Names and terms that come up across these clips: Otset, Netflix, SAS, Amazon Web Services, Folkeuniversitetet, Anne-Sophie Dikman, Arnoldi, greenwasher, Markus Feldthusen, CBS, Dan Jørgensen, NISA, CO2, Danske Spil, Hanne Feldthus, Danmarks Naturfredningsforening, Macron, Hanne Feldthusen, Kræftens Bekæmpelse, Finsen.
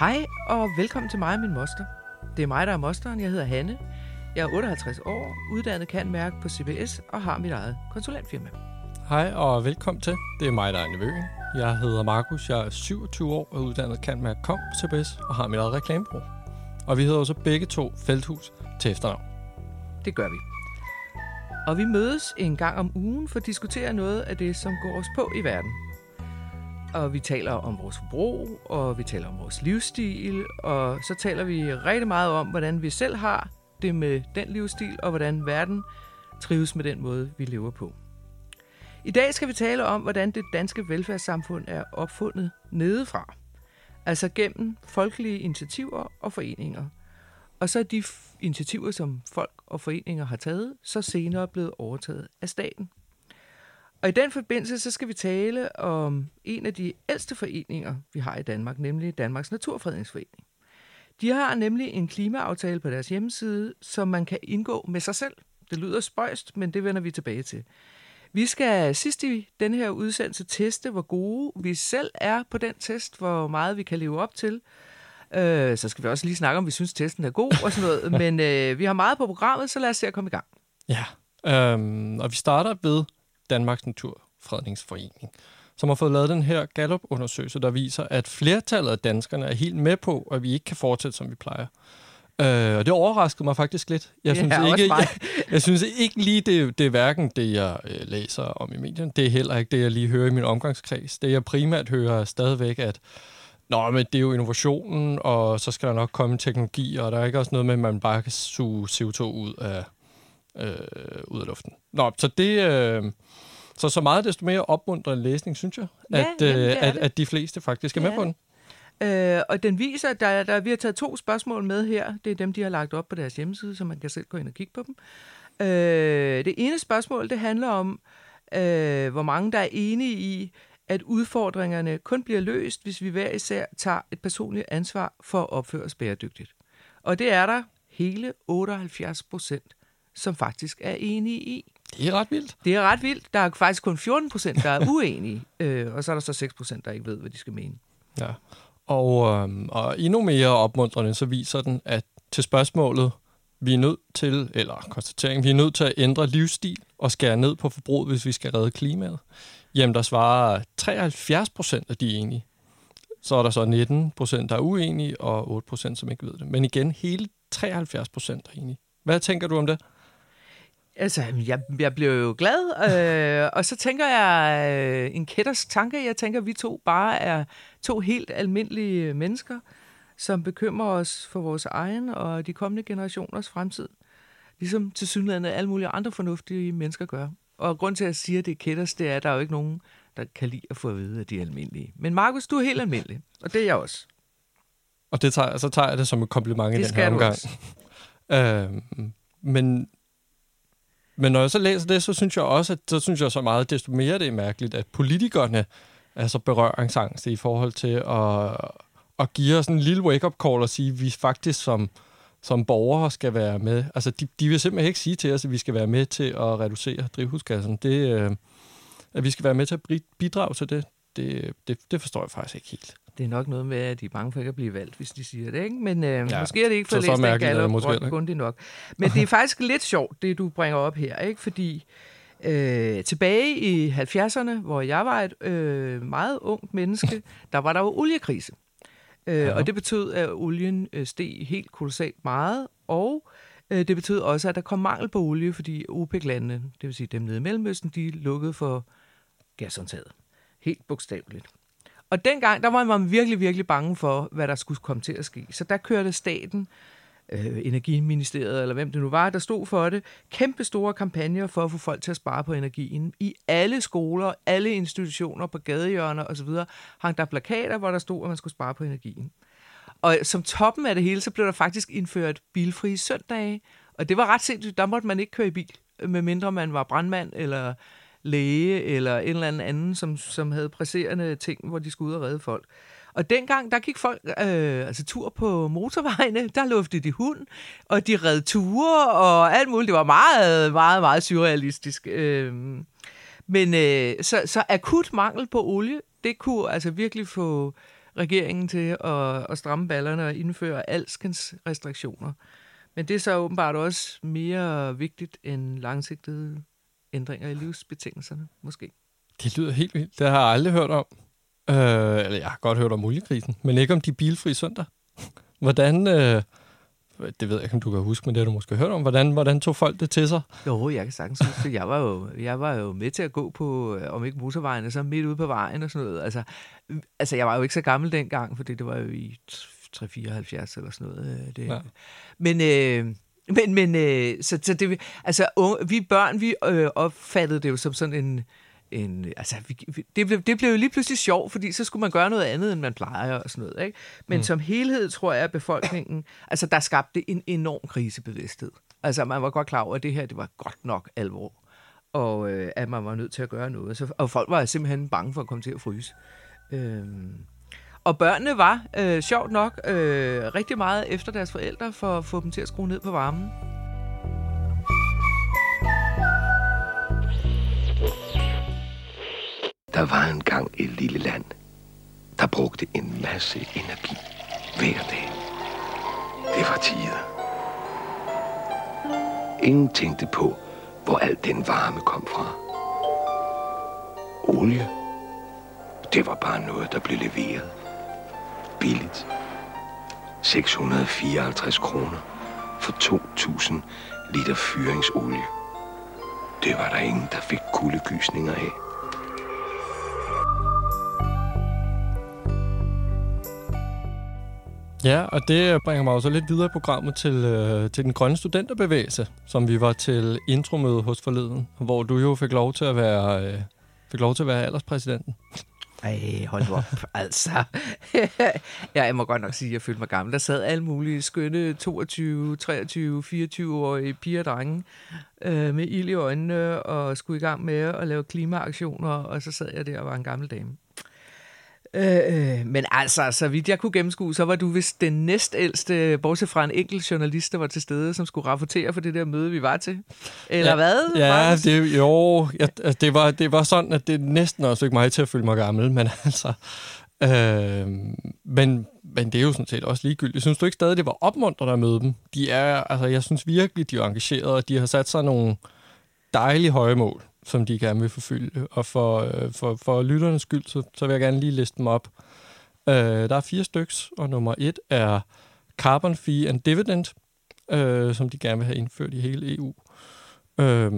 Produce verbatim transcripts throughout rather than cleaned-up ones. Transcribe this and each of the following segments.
Hej og velkommen til mig og min moster. Det er mig, der er mosteren. Jeg hedder Hanne. Jeg er otteoghalvtreds år, uddannet cand.merc på C B S og har mit eget konsulentfirma. Hej og velkommen til. Det er mig, der er nevøen. Jeg hedder Markus. Jeg er syvogtyve år og uddannet cand.merc på C B S og har mit eget reklamebureau. Og vi hedder også begge to Feldthus til efternavn. Det gør vi. Og vi mødes en gang om ugen for at diskutere noget af det, som går os på i verden. Og vi taler om vores forbrug, og vi taler om vores livsstil, og så taler vi rigtig meget om, hvordan vi selv har det med den livsstil, og hvordan verden trives med den måde, vi lever på. I dag skal vi tale om, hvordan det danske velfærdssamfund er opfundet nedefra. Altså gennem folkelige initiativer og foreninger. Og så er de f- initiativer, som folk og foreninger har taget, så senere blevet overtaget af staten. Og i den forbindelse, så skal vi tale om en af de ældste foreninger, vi har i Danmark, nemlig Danmarks Naturfredningsforening. De har nemlig en klimaaftale på deres hjemmeside, som man kan indgå med sig selv. Det lyder spøjst, men det vender vi tilbage til. Vi skal sidst i denne her udsendelse teste, hvor gode vi selv er på den test, hvor meget vi kan leve op til. Øh, så skal vi også lige snakke om, vi synes, testen er god og sådan noget. Men øh, vi har meget på programmet, så lad os se at komme i gang. Ja, øhm, og vi starter ved Danmarks Naturfredningsforening, som har fået lavet den her Gallup-undersøgelse, der viser, at flertallet af danskerne er helt med på, at vi ikke kan fortsætte, som vi plejer. Øh, og det overraskede mig faktisk lidt. Jeg synes, ja, ikke, jeg, jeg synes ikke lige, det, det er hverken det, jeg læser om i medierne, det er heller ikke det, jeg lige hører i min omgangskreds. Det, jeg primært hører, er stadigvæk, at nå, men det er jo innovationen, og så skal der nok komme teknologi, og der er ikke også noget med, at man bare kan suge C O to ud af Øh, ud af luften. Nå, så det øh, så så meget desto mere opmuntrende læsning, synes jeg, ja, at, jamen, øh, at, at de fleste faktisk er ja. med på den. Øh, og den viser, at der, der, vi har taget to spørgsmål med her. Det er dem, de har lagt op på deres hjemmeside, så man kan selv gå ind og kigge på dem. Øh, det ene spørgsmål, det handler om, øh, hvor mange der er enige i, at udfordringerne kun bliver løst, hvis vi hver især tager et personligt ansvar for at opføre os bæredygtigt. Og det er der hele otteoghalvfjerds procent som faktisk er enige i. Det er ret vildt. Det er ret vildt. Der er faktisk kun fjorten procent, der er uenige, øh, og så er der så seks procent, der ikke ved, hvad de skal mene. Ja, og, øh, og endnu mere opmuntrende, så viser den, at til spørgsmålet, vi er nødt til, eller konstateringen, vi er nødt til at ændre livsstil og skære ned på forbruget, hvis vi skal redde klimaet. Jamen, der svarer treoghalvfjerds procent af de enige. Så er der så nitten procent, der er uenige, og otte procent, som ikke ved det. Men igen, hele treoghalvfjerds procent er enige. Hvad tænker du om det? Altså, jeg, jeg bliver jo glad, øh, og så tænker jeg øh, en kætters tanke. Jeg tænker, vi to bare er to helt almindelige mennesker, som bekymrer os for vores egen og de kommende generationers fremtid. Ligesom tilsyneladende alle mulige andre fornuftige mennesker gør. Og grund til, at jeg siger, at det er kætters, det er, at der er jo ikke nogen, der kan lide at få at vide, at de er almindelige. Men Markus, du er helt almindelig, og det er jeg også. Og det tager, så tager jeg det som et kompliment det i den her omgang. øhm, men... Men når jeg så læser det, så synes jeg også, at så synes jeg så meget, desto mere det er mærkeligt, at politikerne altså berøringsangst i forhold til at, at give os en lille wake-up call og sige, at vi faktisk som, som borgere skal være med. Altså, de, de vil simpelthen ikke sige til os, at vi skal være med til at reducere drivhusgassen. Det, at vi skal være med til at bidrage til det, det, det, det forstår jeg faktisk ikke helt. Det er nok noget med, at de er bange for ikke at blive valgt, hvis de siger det, ikke? Men øh, ja, måske er det ikke for at læse den Gallup-undersøgelse nok. Men det er faktisk lidt sjovt, det du bringer op her, ikke? Fordi øh, tilbage i halvfjerdserne, hvor jeg var et øh, meget ungt menneske, der var der jo oliekrise. Øh, ja. Og det betød, at olien steg helt kolossalt meget, og øh, det betød også, at der kom mangel på olie, fordi OPEC-landene, det vil sige dem nede i Mellemøsten, de lukkede for gasundtaget. Helt bogstaveligt. Og dengang, der var man virkelig, virkelig bange for, hvad der skulle komme til at ske. Så der kørte staten, øh, Energiministeriet, eller hvem det nu var, der stod for det, kæmpe store kampagner for at få folk til at spare på energien. I alle skoler, alle institutioner, på gadehjørner osv. hang der plakater, hvor der stod, at man skulle spare på energien. Og som toppen af det hele, så blev der faktisk indført bilfrie søndage. Og det var ret sindssygt. Der måtte man ikke køre i bil, medmindre man var brandmand eller læge eller en eller anden anden, som, som havde presserende ting, hvor de skulle ud og redde folk. Og dengang, der gik folk øh, altså tur på motorvejene, der luftede de hund, og de redde ture og alt muligt. Det var meget, meget, meget surrealistisk. Øh, men øh, så, så akut mangel på olie, det kunne altså virkelig få regeringen til at, at stramme ballerne og indføre alskens restriktioner. Men det er så åbenbart også mere vigtigt end langsigtede ændringer i livsbetingelserne, måske. Det lyder helt vildt. Det har jeg aldrig hørt om. Øh, eller jeg har godt hørt om oliekrisen, men ikke om de bilfri søndag. Hvordan... Øh Det ved jeg ikke, om du kan huske, men det har du måske hørt om. Hvordan, hvordan tog folk det til sig? Jo, jeg kan sagtens huske det. Jeg var jo, jeg var jo med til at gå på, om ikke motorvejen, så midt ude på vejen og sådan noget. Altså, altså jeg var jo ikke så gammel dengang, fordi det var jo i tre fireoghalvfjerds eller sådan noget. Det. Ja. Men... Øh, men, men øh, så, så det... Altså, unge, vi børn, vi øh, opfattede det jo som sådan en... En, altså, vi, det, blev, det blev jo lige pludselig sjovt, fordi så skulle man gøre noget andet, end man plejer og sådan noget. Ikke? Men mm. som helhed tror jeg, at befolkningen, altså der skabte en enorm krisebevidsthed. Altså man var godt klar over, at det her, det var godt nok alvor, og øh, at man var nødt til at gøre noget. Så, og folk var simpelthen bange for at komme til at fryse. Øhm. Og børnene var, øh, sjovt nok, øh, rigtig meget efter deres forældre for at få dem til at skrue ned på varmen. Der var engang et lille land, der brugte en masse energi hver dag. Det var tider. Ingen tænkte på, hvor al den varme kom fra. Olie, det var bare noget, der blev leveret. Billigt. seks hundrede og fireoghalvtreds kroner for to tusind liter fyringsolie. Det var der ingen, der fik kuldegysninger af. Ja, og det bringer mig også lidt videre i programmet til, øh, til den grønne studenterbevægelse, som vi var til intromøde hos forleden, hvor du jo fik lov til at være, øh, fik lov til at være alderspræsidenten. Ej, hold nu op, altså. Ja, jeg må godt nok sige, at jeg følte mig gammel. Der sad alle mulige skønne toogtyve, treogtyve, fireogtyve-årige piger og drenge øh, med ild i øjnene og skulle i gang med at lave klimaaktioner, og så sad jeg der og var en gammel dame. Øh, men altså, så vidt jeg kunne gennemskue, så var du vist den næstældste, bortset fra en enkelt journalist, der var til stede, som skulle rapportere for det der møde, vi var til. Eller ja, hvad? Ja, det, jo, ja, det, var, det var sådan, at det næsten også fik mig til at føle mig gammel, men altså... Øh, men, men det er jo sådan set også ligegyldigt. Synes du ikke stadig, det var opmuntrende at møde dem? De er, altså, jeg synes virkelig, de er engagerede, og de har sat sig nogle dejlige høje mål, som de gerne vil forfølge. Og for, for, for lytternes skyld, så, så vil jeg gerne lige liste dem op. Øh, der er fire styks, og nummer et er Carbon Fee and Dividend, øh, som de gerne vil have indført i hele E U. Øh,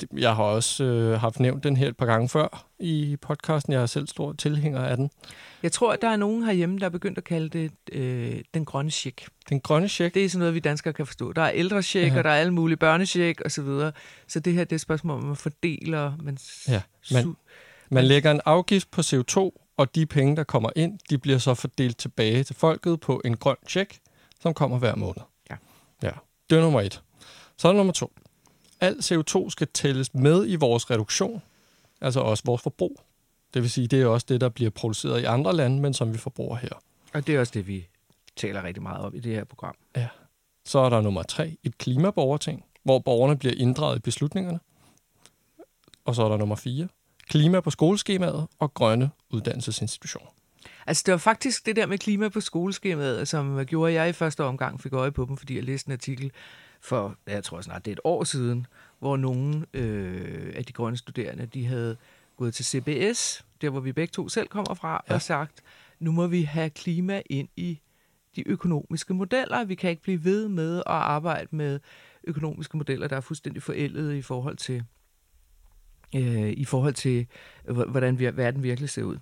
det, jeg har også øh, haft nævnt den her et par gange før i podcasten. Jeg er selv stor tilhænger af den. Jeg tror, at der er nogen herhjemme, der er begyndt at kalde det øh, den grønne check. Den grønne check? Det er sådan noget, vi danskere kan forstå. Der er ældrecheck, ja. Og der er alle mulige børnecheck osv. Så, så det her det er et spørgsmål, man fordeler. Man, ja. man, man lægger en afgift på C O to, og de penge, der kommer ind, de bliver så fordelt tilbage til folket på en grøn check, som kommer hver måned. Ja. Ja. Det er nummer et. Så er nummer to. Al C O to skal tælles med i vores reduktion, altså også vores forbrug. Det vil sige, det er også det, der bliver produceret i andre lande, men som vi forbruger her. Og det er også det, vi taler rigtig meget om i det her program. Ja. Så er der nummer tre, et klimaborgerting, hvor borgerne bliver inddraget i beslutningerne. Og så er der nummer fire, klima på skoleskemaet og grønne uddannelsesinstitutioner. Altså, det var faktisk det der med klima på skoleskemaet, som gjorde, jeg i første omgang fik øje på dem, fordi jeg læste en artikel for, jeg tror snart, det er et år siden, hvor nogle øh, af de grønne studerende, de havde gået til C B S, der hvor vi begge to selv kommer fra, ja. Og sagt, nu må vi have klima ind i de økonomiske modeller. Vi kan ikke blive ved med at arbejde med økonomiske modeller, der er fuldstændig forældede i forhold til, øh, i forhold til hvordan vi, verden virkelig ser ud.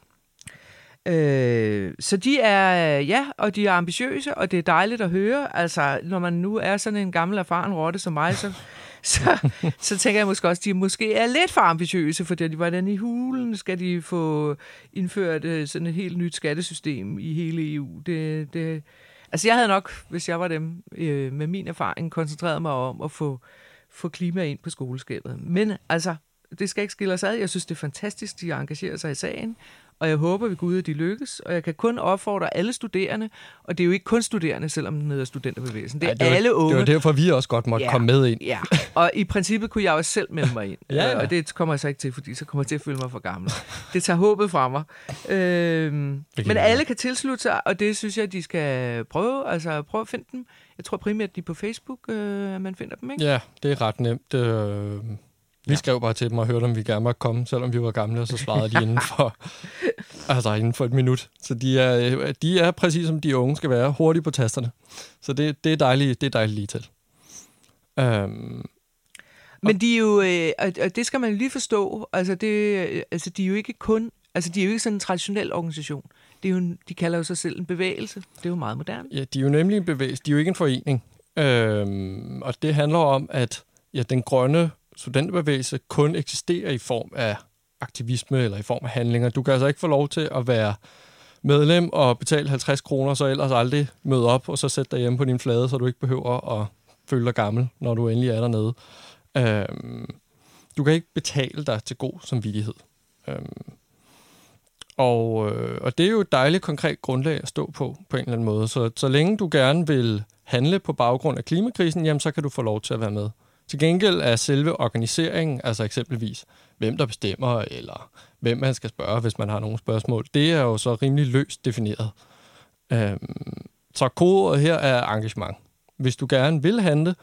Øh, så de er, ja, og de er ambitiøse, og det er dejligt at høre. Altså, når man nu er sådan en gammel erfaren rotte som mig, så, så, så tænker jeg måske også, at de måske er lidt for ambitiøse, fordi hvordan i hulen skal de få indført sådan et helt nyt skattesystem i hele E U. Det, det, altså, jeg havde nok, hvis jeg var dem, øh, med min erfaring, koncentreret mig om at få, få klima ind på skoleskabet. Men altså, det skal ikke skille os ad. Jeg synes, det er fantastisk, de engagerer sig i sagen, og jeg håber, vi går ud, at de lykkes. Og jeg kan kun opfordre alle studerende, og det er jo ikke kun studerende, selvom den hedder studenterbevægelsen. Det er ja, det var, alle unge. Det var derfor, vi også godt måtte ja, komme med ind. Ja, og i princippet kunne jeg også selv melde mig ind. ja, ja. Og det kommer jeg så ikke til, fordi så kommer jeg til at føle mig for gammel. Det tager håbet fra mig. Øhm, men alle kan tilslutte sig, og det synes jeg, de skal prøve. Altså prøve at finde dem. Jeg tror primært, de er på Facebook, øh, at man finder dem, ikke? Ja, det er ret nemt. Øh... Vi ja. skrev bare til dem og hørte, om vi gerne måtte komme, selvom vi var gamle, og så svarede de inden for, altså inden for et minut. Så de er, de er præcis, som de unge skal være, hurtigt på tasterne. Så det, det, er, dejligt, det er dejligt lige til. Øhm, Men de er jo, øh, og, og det skal man lige forstå, altså, det, altså de er jo ikke kun, altså de er jo ikke sådan en traditionel organisation. Det er jo en, de kalder jo sig selv en bevægelse. Det er jo meget moderne. Ja, de er jo nemlig en bevægelse, de er jo ikke en forening. Øhm, og det handler om, at ja, den grønne studenterbevægelse kun eksisterer i form af aktivisme eller i form af handlinger. Du kan altså ikke få lov til at være medlem og betale halvtreds kroner, så ellers aldrig møde op og så sætte dig hjemme på din flade, så du ikke behøver at føle dig gammel, når du endelig er dernede. Øhm, du kan ikke betale dig til god samvittighed. Øhm, og, øh, og det er jo et dejligt konkret grundlag at stå på, på en eller anden måde. Så, så længe du gerne vil handle på baggrund af klimakrisen, jamen, så kan du få lov til at være med. Til gengæld er selve organiseringen, altså eksempelvis hvem der bestemmer, eller hvem man skal spørge, hvis man har nogle spørgsmål, det er jo så rimelig løst defineret. Øhm, så kodet her er engagement. Hvis du gerne vil handle,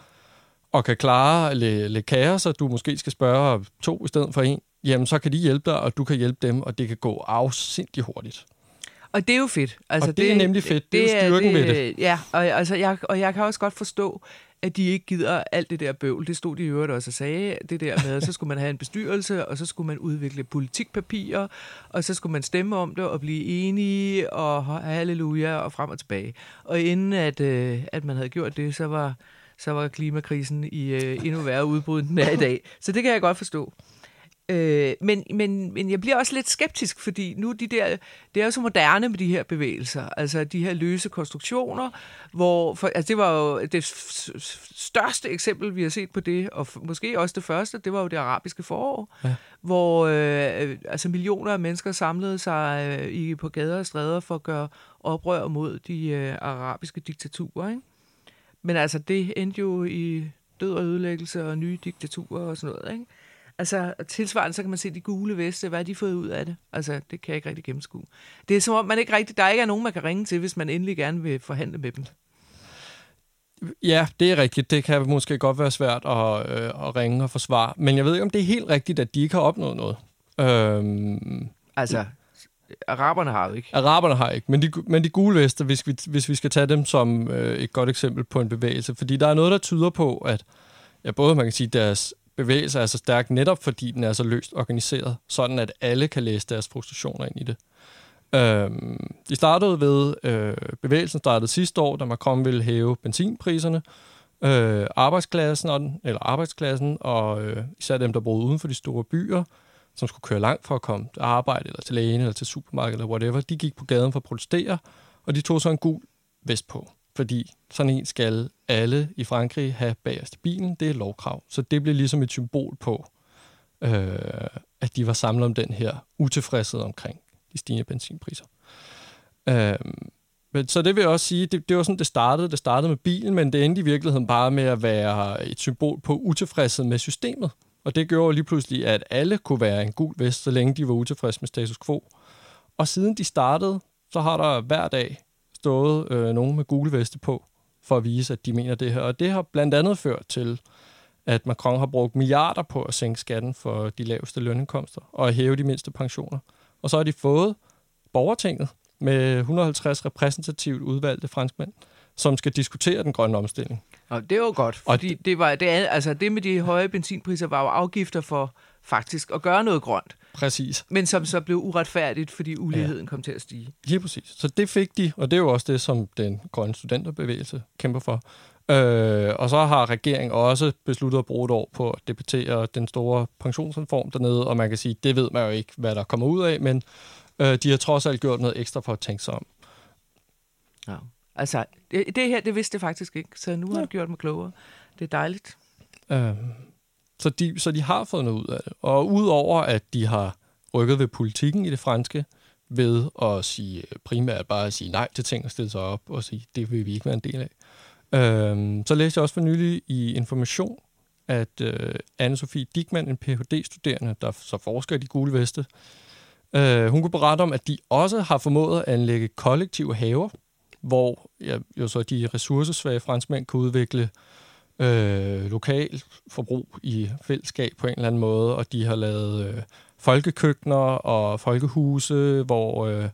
og kan klare lækager, så du måske skal spørge to i stedet for en, jamen så kan de hjælpe dig, og du kan hjælpe dem, og det kan gå afsindigt hurtigt. Og det er jo fedt. Altså, og det, det er nemlig fedt. Det, det er jo styrken det, ved det. Ja, og, altså, jeg, og jeg kan også godt forstå, at de ikke gider alt det der bøvl. Det stod de i øvrigt også og sagde, det der med, at så skulle man have en bestyrelse, og så skulle man udvikle politikpapirer, og så skulle man stemme om det, og blive enige, og halleluja, og frem og tilbage. Og inden at, øh, at man havde gjort det, så var, så var klimakrisen i øh, endnu værre udbrud, den er i dag. Så det kan jeg godt forstå. Øh, men, men, men jeg bliver også lidt skeptisk, fordi nu de der, det er jo så moderne med de her bevægelser, altså de her løse konstruktioner, hvor for, altså det var jo det største eksempel, vi har set på det, og måske også det første, det var jo det arabiske forår, ja. hvor øh, altså millioner af mennesker samlede sig øh, i, på gader og stræder for at gøre oprør mod de øh, arabiske diktaturer, ikke? Men altså det endte jo i død og ødelæggelse og nye diktaturer og sådan noget, ikke? Altså, tilsvarende, så kan man se de gule veste, hvad har de fået ud af det? Altså, det kan jeg ikke rigtig gennemskue. Det er som om, man ikke rigtig, der ikke er nogen, man kan ringe til, hvis man endelig gerne vil forhandle med dem. Ja, det er rigtigt. Det kan måske godt være svært at, øh, at ringe og forsvare. Men jeg ved ikke, om det er helt rigtigt, at de ikke har opnået noget. Øhm, altså, araberne har jo ikke. Araberne har ikke, men de, men de gule veste, hvis vi, hvis vi skal tage dem som øh, et godt eksempel på en bevægelse. Fordi der er noget, der tyder på, at ja, både man kan sige, deres bevægelse er så stærk, netop fordi den er så løst organiseret, sådan at alle kan læse deres frustrationer ind i det. Øhm, de startede ved, øh, bevægelsen startede sidste år, da Macron ville hæve benzinpriserne, øh, arbejdsklassen, og, eller arbejdsklassen, og øh, især dem, der boede uden for de store byer, som skulle køre langt for at komme til arbejde, eller til lægen, eller til supermarkedet, eller whatever, de gik på gaden for at protestere, og de tog så en gul vest på. Fordi sådan en skal alle i Frankrig have bagerst i bilen. Det er et lovkrav. Så det blev ligesom et symbol på, øh, at de var samlet om den her utilfredshed omkring de stigende benzinpriser. Øh, men, så det vil jeg også sige, det, det var sådan, det startede. Det startede med bilen, men det endte i virkeligheden bare med at være et symbol på utilfredshed med systemet. Og det gjorde lige pludselig, at alle kunne være en gul vest, så længe de var utilfredse med status quo. Og siden de startede, så har der hver dag stået øh, nogen med gule veste på, for at vise, at de mener det her. Og det har blandt andet ført til, at Macron har brugt milliarder på at sænke skatten for de laveste lønindkomster, og at hæve de mindste pensioner. Og så har de fået borgertinget med et hundrede og halvtreds repræsentativt udvalgte franskmænd, som skal diskutere den grønne omstilling. Og det er jo godt, fordi det, det, var, det, altså det med de høje benzinpriser var jo afgifter for faktisk at gøre noget grønt. Præcis. Men som så blev uretfærdigt, fordi uligheden ja. kom til at stige. Lige præcis. Så det fik de, og det er jo også det, som den grønne studenterbevægelse kæmper for. Øh, og så har regeringen også besluttet at bruge et år på at debattere den store pensionsreform dernede, og man kan sige, det ved man jo ikke, hvad der kommer ud af, men øh, de har trods alt gjort noget ekstra for at tænke sig om. Ja. Altså, det, det her, det vidste jeg faktisk ikke, så nu har jeg ja. gjort mig klogere. Det er dejligt. Øh. Så de, så de har fået noget ud af det. Og udover at de har rykket ved politikken i det franske, ved at sige primært bare at sige nej til ting og stille sig op og sige, det vil vi ikke være en del af. Øhm, så læste jeg også for nylig i Information, at øh, Anne-Sophie Dikman, en P H D-studerende, der så forsker i de gule veste, øh, hun kunne berette om, at de også har formået at anlægge kollektive haver, hvor ja, jo så de ressourcesvage franskmænd kan udvikle øh, lokal forbrug i fællesskab på en eller anden måde, og de har lavet øh, folkekøkkener og folkehuse, hvor øh,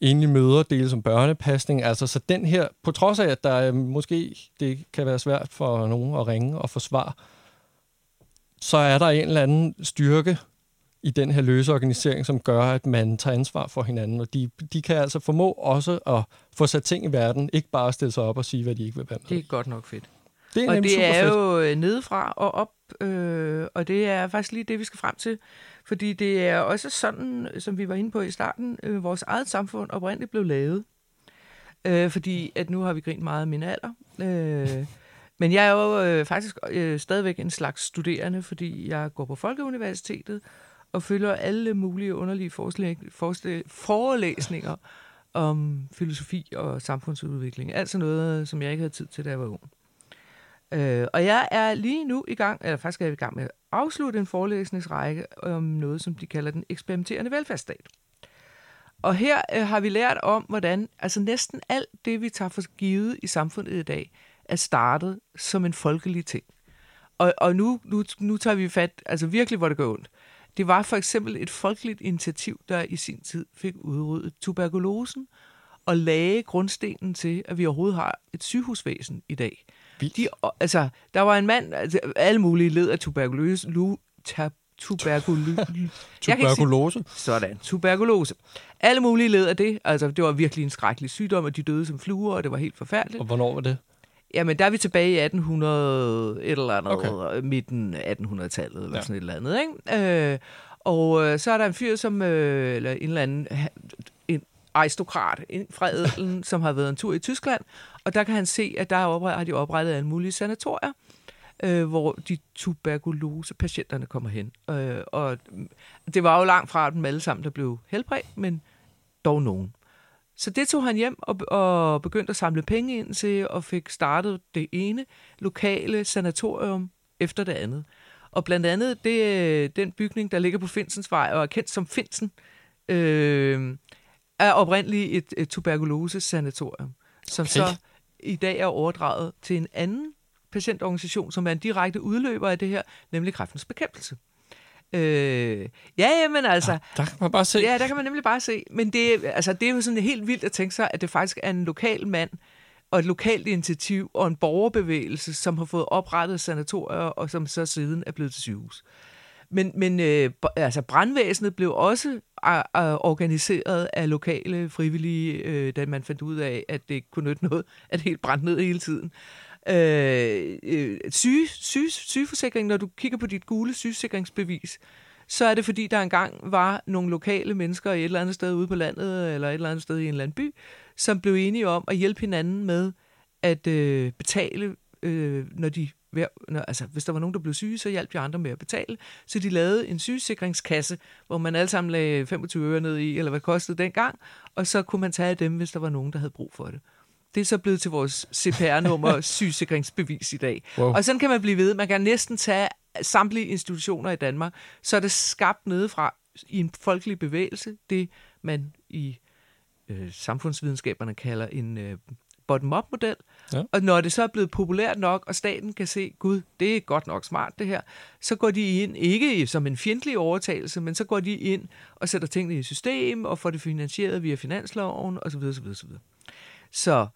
enlige møder deles som børnepasning. Altså, så den her, på trods af, at der øh, måske det kan være svært for nogen at ringe og forsvare, så er der en eller anden styrke i den her løse organisering, som gør, at man tager ansvar for hinanden. Og de, de kan altså formå også at få sat ting i verden, ikke bare at stille sig op og sige, hvad de ikke vil være med. Det er godt nok fedt. Det er og det er jo nedefra og op, øh, og det er faktisk lige det, vi skal frem til. Fordi det er også sådan, som vi var inde på i starten, øh, vores eget samfund oprindeligt blev lavet. Øh, fordi at nu har vi grint meget af min alder. Øh, men jeg er jo øh, faktisk øh, stadigvæk en slags studerende, fordi jeg går på Folkeuniversitetet og følger alle mulige underlige forelæsninger om filosofi og samfundsudvikling. Altså noget, som jeg ikke havde tid til, da jeg var ung. Øh, og jeg er lige nu i gang, eller faktisk er jeg i gang med at afslutte en forelæsningsrække om noget, som de kalder den eksperimenterende velfærdsstat. Og her øh, har vi lært om, hvordan altså næsten alt det, vi tager for givet i samfundet i dag, er startet som en folkelig ting. Og, og nu, nu, nu tager vi fat, altså virkelig, hvor det går ondt. Det var for eksempel et folkeligt initiativ, der i sin tid fik udryddet tuberkulosen og lagde grundstenen til, at vi overhovedet har et sygehusvæsen i dag. De, altså, der var en mand, altså, alle mulige led af tuberkulose. Lu, tab, tuberkul, tuberkulose? Sige, sådan, tuberkulose. Alle mulige led af det. Altså, det var virkelig en skrækkelig sygdom, og de døde som fluer, og det var helt forfærdeligt. Og hvornår var det? Jamen, der er vi tilbage i atten hundrede et eller andet, okay. Midten af attenhundredetallet, eller ja. Sådan et eller andet, ikke? Øh, og øh, så er der en fyr, som, øh, eller en eller anden... En, aristokrat fra Edlen, som har været en tur i Tyskland, og der kan han se, at der har de oprettet en mulig sanatorier, øh, hvor de tuberkulosepatienterne kommer hen. Øh, og det var jo langt fra dem alle sammen, der blev helbredt, men dog nogen. Så det tog han hjem og, og begyndte at samle penge ind til, og fik startet det ene lokale sanatorium efter det andet. Og blandt andet det, den bygning, der ligger på Finsensvej og er kendt som Finsen, øh, er oprindeligt et, et tuberkulose-sanatorium, som okay. så i dag er overdraget til en anden patientorganisation, som er en direkte udløber af det her, nemlig Kræftens Bekæmpelse. Øh, ja, men altså... Ja, der kan man bare se. Ja, der kan man nemlig bare se. Men det, altså, det er jo sådan helt vildt at tænke sig, at det faktisk er en lokal mand og et lokalt initiativ og en borgerbevægelse, som har fået oprettet sanatorier, og som så siden er blevet til sygehus. Men, men øh, altså brandvæsenet blev også a- a- organiseret af lokale frivillige, øh, da man fandt ud af, at det ikke kunne nytte noget, at det helt brændte ned hele tiden. Øh, øh, syge, syge, sygeforsikring, når du kigger på dit gule sygesikringsbevis, så er det fordi, der engang var nogle lokale mennesker i et eller andet sted ude på landet, eller et eller andet sted i en eller anden by, som blev enige om at hjælpe hinanden med at øh, betale, øh, når de... Altså, hvis der var nogen, der blev syge, så hjalp de andre med at betale. Så de lavede en sygesikringskasse, hvor man alle sammen lagde femogtyve øre ned i, eller hvad det kostede dengang, og så kunne man tage af dem, hvis der var nogen, der havde brug for det. Det er så blevet til vores C P R-nummer sygesikringsbevis i dag. Wow. Og sådan kan man blive ved. Man kan næsten tage samtlige institutioner i Danmark, så er det skabt nedefra i en folkelig bevægelse, det man i øh, samfundsvidenskaberne kalder en... Øh, bottom-up-model, ja. Og når det så er blevet populært nok, og staten kan se, gud, det er godt nok smart det her, så går de ind, ikke som en fjendtlig overtagelse, men så går de ind og sætter tingene i system, og får det finansieret via finansloven, osv. osv., osv. Så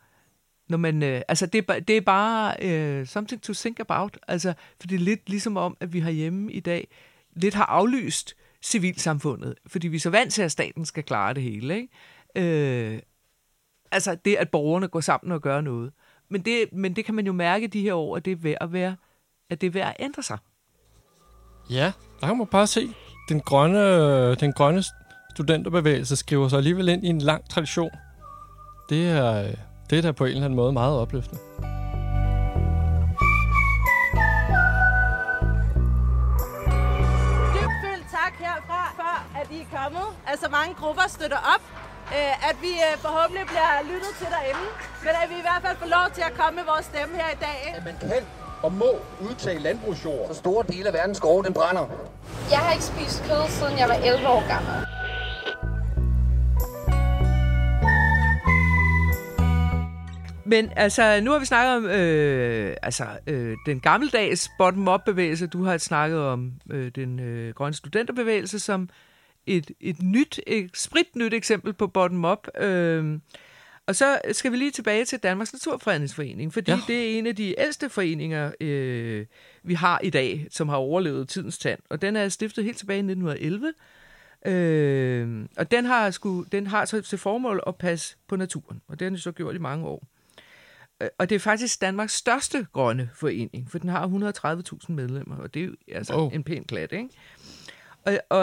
når man, øh, altså det, det er bare øh, something to think about, altså, for det er lidt ligesom om, at vi herhjemme i dag lidt har aflyst civilsamfundet, fordi vi er så vant til, at staten skal klare det hele, ikke? Øh, Altså det, at borgerne går sammen og gør noget. Men det, men det kan man jo mærke de her år, at det er værd at, være, at, det er værd at ændre sig. Ja, der kan man bare se. Den grønne, den grønne studenterbevægelse skriver sig alligevel ind i en lang tradition. Det er, det er da på en eller anden måde meget opløftende. I er kommet, at så mange grupper støtter op, at vi forhåbentlig bliver lyttet til derinde, men at vi i hvert fald får lov til at komme med vores stemme her i dag. At man kan og må udtage landbrugsjord, så store dele af verdens skove, den brænder. Jeg har ikke spist kød, siden jeg var elleve år gammel. Men altså, nu har vi snakket om øh, altså, øh, den gammeldags bottom-up-bevægelse. Du har snakket om øh, den øh, grønne studenterbevægelse som et, et nyt, et spritnyt eksempel på bottom-up. Øh, og så skal vi lige tilbage til Danmarks Naturfredningsforening, fordi ja. det er en af de ældste foreninger, øh, vi har i dag, som har overlevet tidens tand. Og den er stiftet helt tilbage i nitten elleve. Øh, og den har, sku, den har så til formål at passe på naturen, og det har den så gjort i mange år. Og det er faktisk Danmarks største grønne forening, for den har et hundrede og tredive tusind medlemmer, og det er jo altså wow. en pæn klat, ikke? Og, og,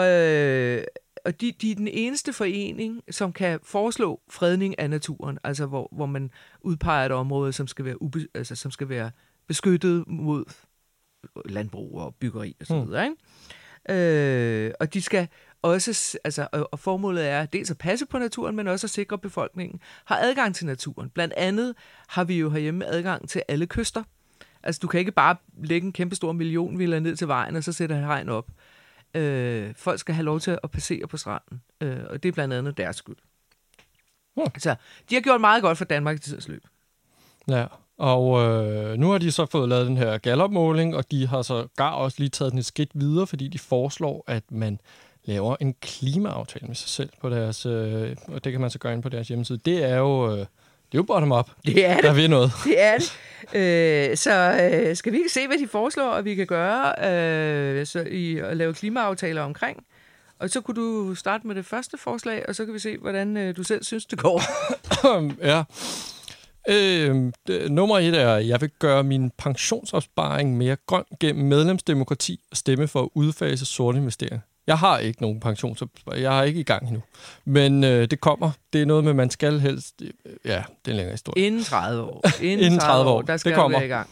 og de, de er den eneste forening, som kan foreslå fredning af naturen, altså hvor, hvor man udpeger et område, som skal være, ube, altså, som skal være beskyttet mod landbrug og byggeri og sådan noget, ikke? Øh, og de skal også, altså, og formålet er dels at passe på naturen, men også at sikre, at befolkningen har adgang til naturen. Blandt andet har vi jo herhjemme adgang til alle kyster. Altså, du kan ikke bare lægge en kæmpe stor millionvilla ned til vejen, og så sætte et hegn op. Øh, folk skal have lov til at passere på stranden, øh, og det er blandt andet deres skyld. Ja. Altså, de har gjort meget godt for Danmark i tidens løb. Ja, og øh, nu har de så fået lavet den her Gallup-måling, og de har så gar også lige taget den et skridt videre, fordi de foreslår, at man laver en klimaaftale med sig selv på deres, øh, og det kan man så gøre ind på deres hjemmeside. Det er jo, øh, det er jo bottom-up. Det er det. Der vil noget. Det er det. Øh, så øh, skal vi ikke se, hvad de foreslår, og vi kan gøre øh, så i at lave klimaaftaler omkring. Og så kunne du starte med det første forslag, og så kan vi se, hvordan øh, du selv synes, det går. ja. Øh, det, nummer et er, jeg vil gøre min pensionsopsparing mere grøn gennem medlemsdemokrati og stemme for at udfase sorte investeringer. Jeg har ikke nogen pensionsopsparing. Jeg er ikke i gang endnu. Men øh, det kommer. Det er noget med, man skal helst. Ja, det er en længere historie. Inden tredive år. Inden, Inden tredive år, der skal det kommer. Du være i gang.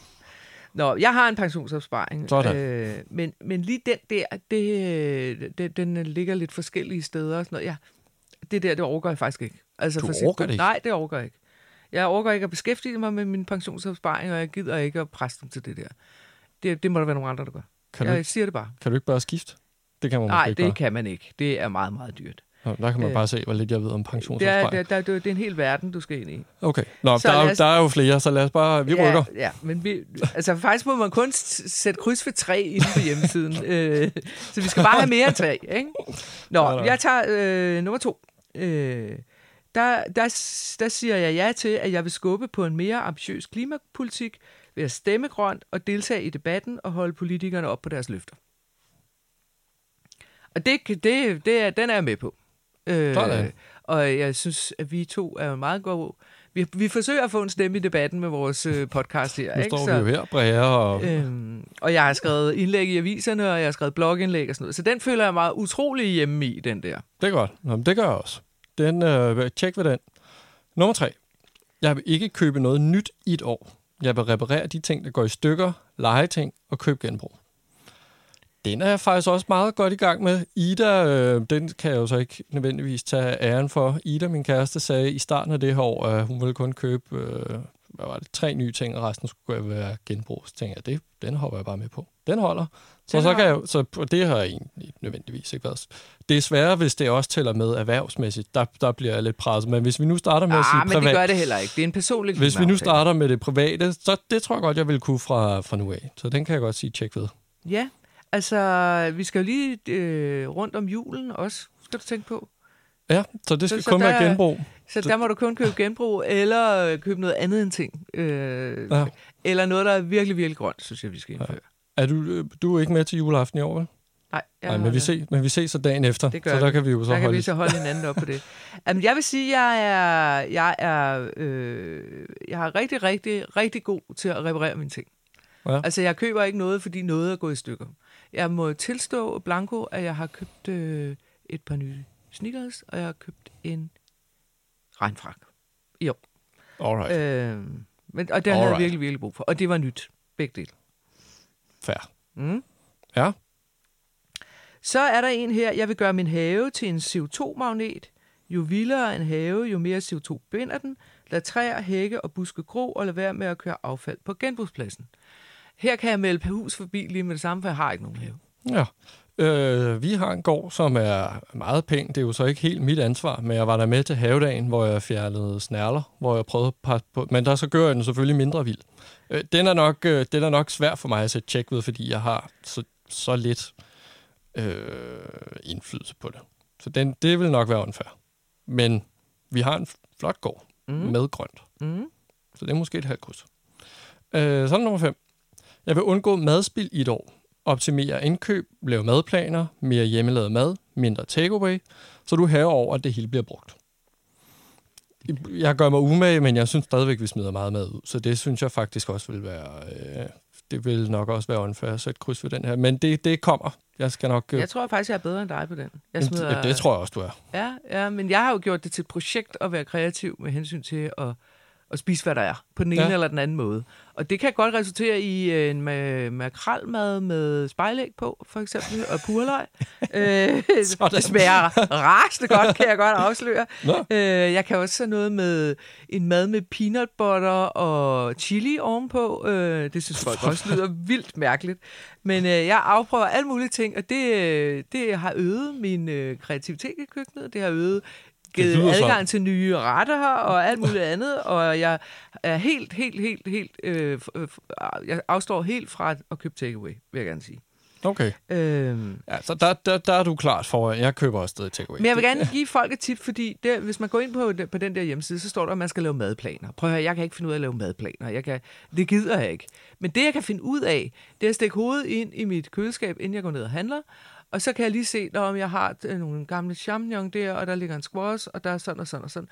Nå, jeg har en pensionsopsparing. Sådan. Øh, men, men lige den der, det, det, den ligger lidt forskellige steder. Og sådan noget. Ja, det der, det overgår jeg faktisk ikke. Altså, du for overgår det ikke? Nej, det overgår jeg ikke. Jeg overgår ikke at beskæftige mig med min pensionsopsparing, og jeg gider ikke at presse dem til det der. Det, det må der være nogle andre, der gør. Kan jeg du, siger det bare. Kan du ikke bare skifte? Det kan man Nej, det bare. kan man ikke. Det er meget, meget dyrt. Nå, der kan man bare se, hvor lidt jeg ved om pensionsopsparing. Det, det, det er en hel verden, du skal ind i. Okay. Nå, der er, os, der er jo flere, så lad os bare. Vi ja, rykker. Ja, men vi, altså faktisk må man kun sætte kryds ved tre inde på hjemmesiden. øh, så vi skal bare have mere tre, ikke? Nå, nej, nej. Jeg tager øh, nummer to. Øh, der, der, der siger jeg ja til, at jeg vil skubbe på en mere ambitiøs klimapolitik ved at stemme grønt og deltage i debatten og holde politikerne op på deres løfter. Og det, det, det er, den er jeg med på. Øh, og jeg synes, at vi to er meget gode. Vi, vi forsøger at få en stemme i debatten med vores podcast her. Nu står ikke? Så, vi jo her, bræger. Og øhm, og jeg har skrevet indlæg i aviserne, og jeg har skrevet blogindlæg og sådan noget. Så den føler jeg meget utrolig hjemme i, den der. Det er godt. Nå, det gør jeg også. Den, øh, tjek ved den. Nummer tre. Jeg vil ikke købe noget nyt i et år. Jeg vil reparere de ting, der går i stykker, lege ting og købe genbrug. Den er jeg faktisk også meget godt i gang med. Ida, øh, den kan jeg jo så ikke nødvendigvis tage æren for. Ida, min kæreste, sagde i starten af det her år, at hun ville kun købe øh, hvad var det, tre nye ting, og resten skulle være genbrug. Så tænkte jeg, det, den hopper jeg bare med på. Den holder. Så, den så, kan jeg, så det har jeg egentlig nødvendigvis ikke været. Desværre, hvis det også tæller med erhvervsmæssigt, der, der bliver jeg lidt presset. Men hvis vi nu starter med ah, at sige privat. men det gør det heller ikke. Det er en personlig Hvis vi nu starter med det private, så det tror jeg godt, jeg vil kunne fra, fra nu af. Så den kan jeg godt sige tjek ved. Ja. Altså, vi skal jo lige øh, rundt om julen også, skal du tænke på. Ja, så det skal så, kun så der, være genbrug. Så der må du kun købe genbrug, eller købe noget andet end ting. Øh, ja. Eller noget, der er virkelig, virkelig grønt, synes jeg, vi skal indføre. Ja. Er du, du er ikke med til juleaften i år, vel? Nej. Nej, men vi, se, men vi ses så dagen efter, det så der vi. kan vi jo så der holde. Der kan vi så holde hinanden op på det. Jamen, jeg vil sige, at jeg er, jeg, er, øh, jeg er rigtig, rigtig, rigtig god til at reparere mine ting. Ja. Altså, jeg køber ikke noget, fordi noget er gået i stykker. Jeg må tilstå, Blanco, at jeg har købt øh, et par nye sneakers, og jeg har købt en regnfrak i år. Alright. Øh, men, og den havde jeg virkelig, virkelig brug for. Og det var nyt. Begge dele. Fair. Mm. Ja. Så er der en her, jeg vil gøre min have til en C O to magnet. Jo vildere en have, jo mere C O to binder den. Lad træer, hække og buske gro, og lad være med at køre affald på genbrugspladsen. Her kan jeg melde på hus forbi lige med det samme, for jeg har ikke nogen have. Ja, øh, vi har en gård, som er meget pæn. Det er jo så ikke helt mit ansvar, men jeg var der med til havedagen, hvor jeg fjernede snærler, hvor jeg prøvede at passe på. Men der så gør jeg den selvfølgelig mindre vild. Øh, den, er nok, øh, den er nok svær for mig at sætte tjek ved, fordi jeg har så, så lidt øh, indflydelse på det. Så den, det vil nok være unfair. Men vi har en flot gård mm. med grønt. Mm. Så det er måske et halvt kryds. Øh, så nummer fem. Jeg vil undgå madspild i et år. Optimere indkøb, lave madplaner, mere hjemmelavet mad, mindre takeaway, så du hæver over, at det hele bliver brugt. Jeg gør mig umage, men jeg synes stadigvæk, vi smider meget mad ud, så det synes jeg faktisk også vil være... Øh, det vil nok også være unfair, så et kryds ved den her. Men det, det kommer. Jeg skal nok... Øh... Jeg tror faktisk, jeg er bedre end dig på den. Jeg smider... ja, det tror jeg også, du er. Ja, ja, men jeg har jo gjort det til et projekt at være kreativ med hensyn til at... og spise, hvad der er, på den ene ja. eller den anden måde. Og det kan godt resultere i en ma- makrelmad med spejlæg på, for eksempel, og purløg. øh, det smager rasende godt, kan jeg godt afsløre. Øh, jeg kan også have noget med en mad med peanut butter og chili ovenpå. Øh, det synes folk også lyder vildt mærkeligt. Men øh, jeg afprøver alle mulige ting, og det, øh, det har øget min øh, kreativitet i køkkenet. Det har øget givet adgang til nye retter og alt muligt andet, og jeg er helt, helt, helt, helt... Øh, øh, jeg afstår helt fra at købe takeaway, vil jeg gerne sige. Okay. Øhm, ja, så der, der, der er du klart for, jeg køber også stadig takeaway. Men jeg vil gerne give folk et tip, fordi det, hvis man går ind på, på den der hjemmeside, så står der, at man skal lave madplaner. Prøv at høre, jeg kan ikke finde ud af at lave madplaner. Jeg kan, det gider jeg ikke. Men det, jeg kan finde ud af, det er at stikke hovedet ind i mit køleskab, inden jeg går ned og handler. Og så kan jeg lige se, om jeg har nogle gamle champignon der, og der ligger en squash, og der er sådan og sådan og sådan.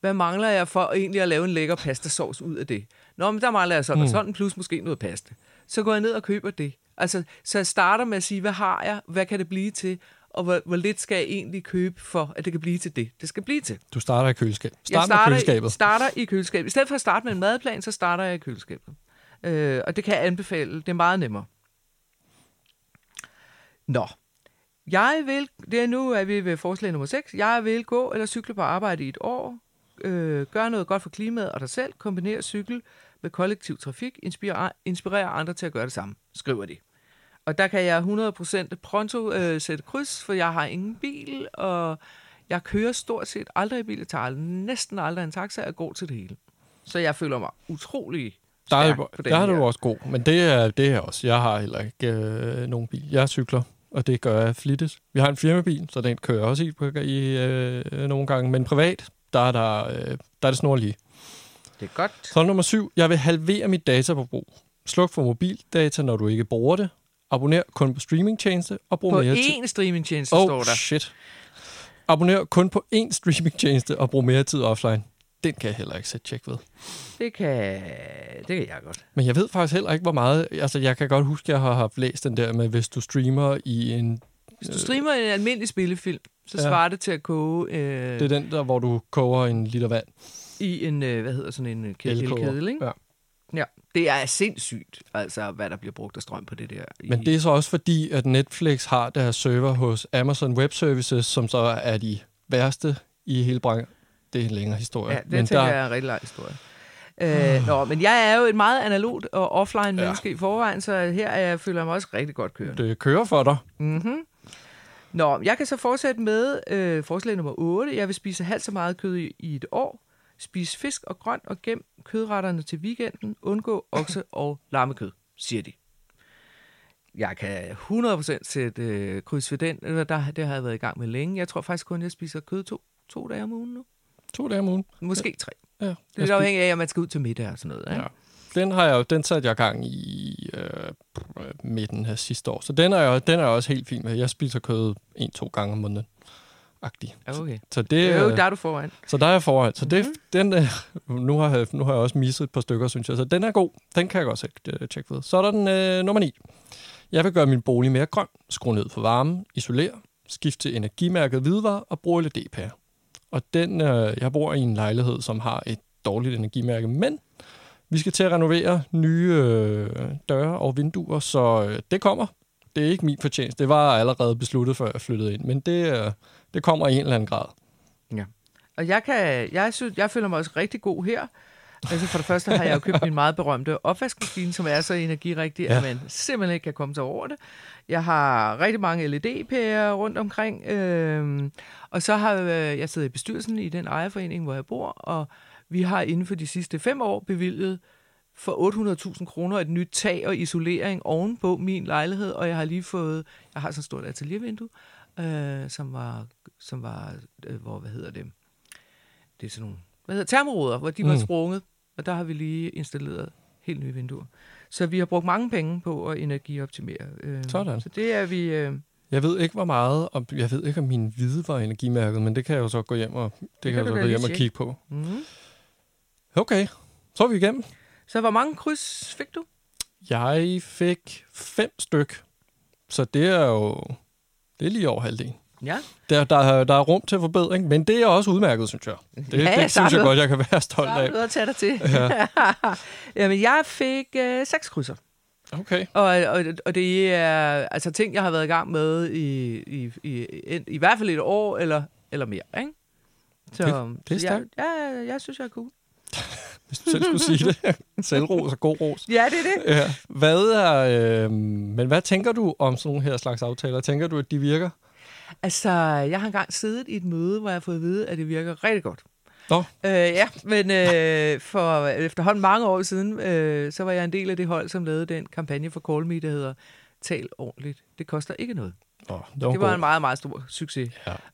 Hvad mangler jeg for egentlig at lave en lækker pastasauce ud af det? Nå, men der mangler jeg sådan mm. og sådan, plus måske noget pasta. Så går jeg ned og køber det. Altså, så jeg starter med at sige, hvad har jeg, hvad kan det blive til, og hvor, hvor lidt skal jeg egentlig købe for, at det kan blive til det, det skal blive til. Du starter i køleskabet. Start jeg starter, med køleskabet. starter i køleskabet. I stedet for at starte med en madplan, så starter jeg i køleskabet. Øh, og det kan jeg anbefale, det er meget nemmere. Nå. Jeg vil, det er nu er vi ved forslag nummer seks, jeg vil gå eller cykle på arbejde i et år, øh, gøre noget godt for klimaet og dig selv, kombinere cykel med kollektiv trafik, inspirere, inspirere andre til at gøre det samme, skriver de. Og der kan jeg hundrede procent pronto øh, sætte kryds, for jeg har ingen bil, og jeg kører stort set aldrig i bil, jeg tager næsten aldrig en taxa og går til det hele. Så jeg føler mig utrolig... Der er, der er du også god, men det er det her også. Jeg har heller ikke øh, nogen bil. Jeg cykler. Og det gør jeg flittigt. Vi har en firmabil, så den kører jeg også i, i øh, nogle gange. Men privat, der er, der, øh, der er det snorlige. Det er godt. Så nummer syv. Jeg vil halvere mit dataforbrug. Sluk for mobildata, når du ikke bruger det. Abonner kun på streamingtjeneste og brug på mere tid. På én streamingtjeneste oh, står der. Shit. Abonner kun på én streamingtjeneste og brug mere tid offline. Den kan jeg heller ikke sætte tjek ved. Det kan, det kan jeg godt. Men jeg ved faktisk heller ikke, hvor meget... Altså, jeg kan godt huske, at jeg har haft læst den der med, hvis du streamer i en... Hvis du streamer øh, en almindelig spillefilm, så ja. svarer det til at koge... Øh, det er den der, hvor du koger en liter vand. I en, øh, hvad hedder sådan en kedel, ikke? Ja. Ja, det er sindssygt, altså, hvad der bliver brugt af strøm på det der. Men det er så også fordi, at Netflix har deres server hos Amazon Web Services, som så er de værste i hele branchen. Det er en længere historie. Ja, det men tænker der... jeg er en rigtig lang historie. Øh, nå, men jeg er jo et meget analogt og offline menneske ja. i forvejen, så her er jeg, føler jeg mig også rigtig godt kørende. Det kører for dig. Mm-hmm. Nå, jeg kan så fortsætte med øh, forslag nummer otte. Jeg vil spise halvt så meget kød i, i et år. Spise fisk og grønt og gem kødretterne til weekenden. Undgå okse og lammekød, siger de. Jeg kan hundrede procent sætte øh, kryds ved den. Der, det har jeg været i gang med længe. Jeg tror faktisk kun, jeg spiser kød to, to dage om ugen nu. To dage om ugen. Måske tre. Ja, det er lidt afhængigt af, om man skal ud til middag og sådan noget. Ikke? Ja. Den har jeg jo, den satte jeg gang i øh, midten her sidste år. Så den er jeg, den er jeg også helt fin med. Jeg spiser kød en, to gange om måneden. Agtig. Okay. Så, så det er øh, der er du foran. Så der er jeg foran. Så det, mm-hmm. den, øh, nu, har jeg, nu har jeg også misset et par stykker, synes jeg. Så den er god. Den kan jeg også øh, tjekke ved. Så er der den øh, nummer ni. Jeg vil gøre min bolig mere grøn. Skru ned for varmen. Isolere. Skift til energimærket hvidevarer og bruge L E D-pærer. Og den, øh, jeg bor i en lejlighed, som har et dårligt energimærke, men vi skal til at renovere nye øh, døre og vinduer, så øh, det kommer. Det er ikke min fortjeneste. Det var allerede besluttet, før jeg flyttede ind. Men det, det kommer i en eller anden grad. Ja. Og jeg, kan, jeg, synes, jeg føler mig også rigtig god her. Altså for det første har jeg jo købt min meget berømte opvaskemaskine, som er så energirigtig, ja. At man simpelthen ikke kan komme sig over det. Jeg har rigtig mange L E D-pærer rundt omkring. Øh, og så har øh, jeg siddet i bestyrelsen i den ejerforening, hvor jeg bor, og vi har inden for de sidste fem år bevilget for otte hundrede tusind kroner et nyt tag og isolering ovenpå min lejlighed, og jeg har lige fået, jeg har sådan et stort ateliervindue, øh, som var, som var øh, hvor, hvad hedder det? Det er sådan nogle, hvad hedder termoruder, hvor de var mm. sprunget, og der har vi lige installeret helt nye vinduer. Så vi har brugt mange penge på at energioptimere. Øh, sådan. Så det er vi... Øh, Jeg ved ikke, hvor meget, og jeg ved ikke, om min hvide var energimærket, men det kan jeg jo så gå hjem og, det det kan kan så gå hjem og kigge på. Mm-hmm. Okay, så er vi igennem. Så hvor mange kryds fik du? Jeg fik fem styk, så det er jo det er lige over halvdelen. Ja. Der, der, der er rum til forbedring, men det er også udmærket, synes jeg. Det, ja, det synes jeg godt, jeg kan være stolt af. Så er du at tage dig til. Ja. Jamen, jeg fik øh, seks krydser. Okay. Og, og, og det er altså ting, jeg har været i gang med i, i, i, i, i hvert fald et år eller, eller mere. Ikke? Så, det, det er stærkt. Ja, jeg, jeg synes, jeg er cool. Hvis du selv skulle sige det. Selvros og god ros. Ja, det er det. Ja. Hvad er, øh, men hvad tænker du om sådan nogle her slags aftaler? Tænker du, at de virker? Altså, jeg har engang siddet i et møde, hvor jeg har fået at vide, at det virker rigtig godt. Øh, ja, men øh, for efterhånden mange år siden, øh, så var jeg en del af det hold, som lavede den kampagne for Call Me, der hedder Tal ordentligt. Det koster ikke noget. Oh, det var, det var en meget, meget stor succes.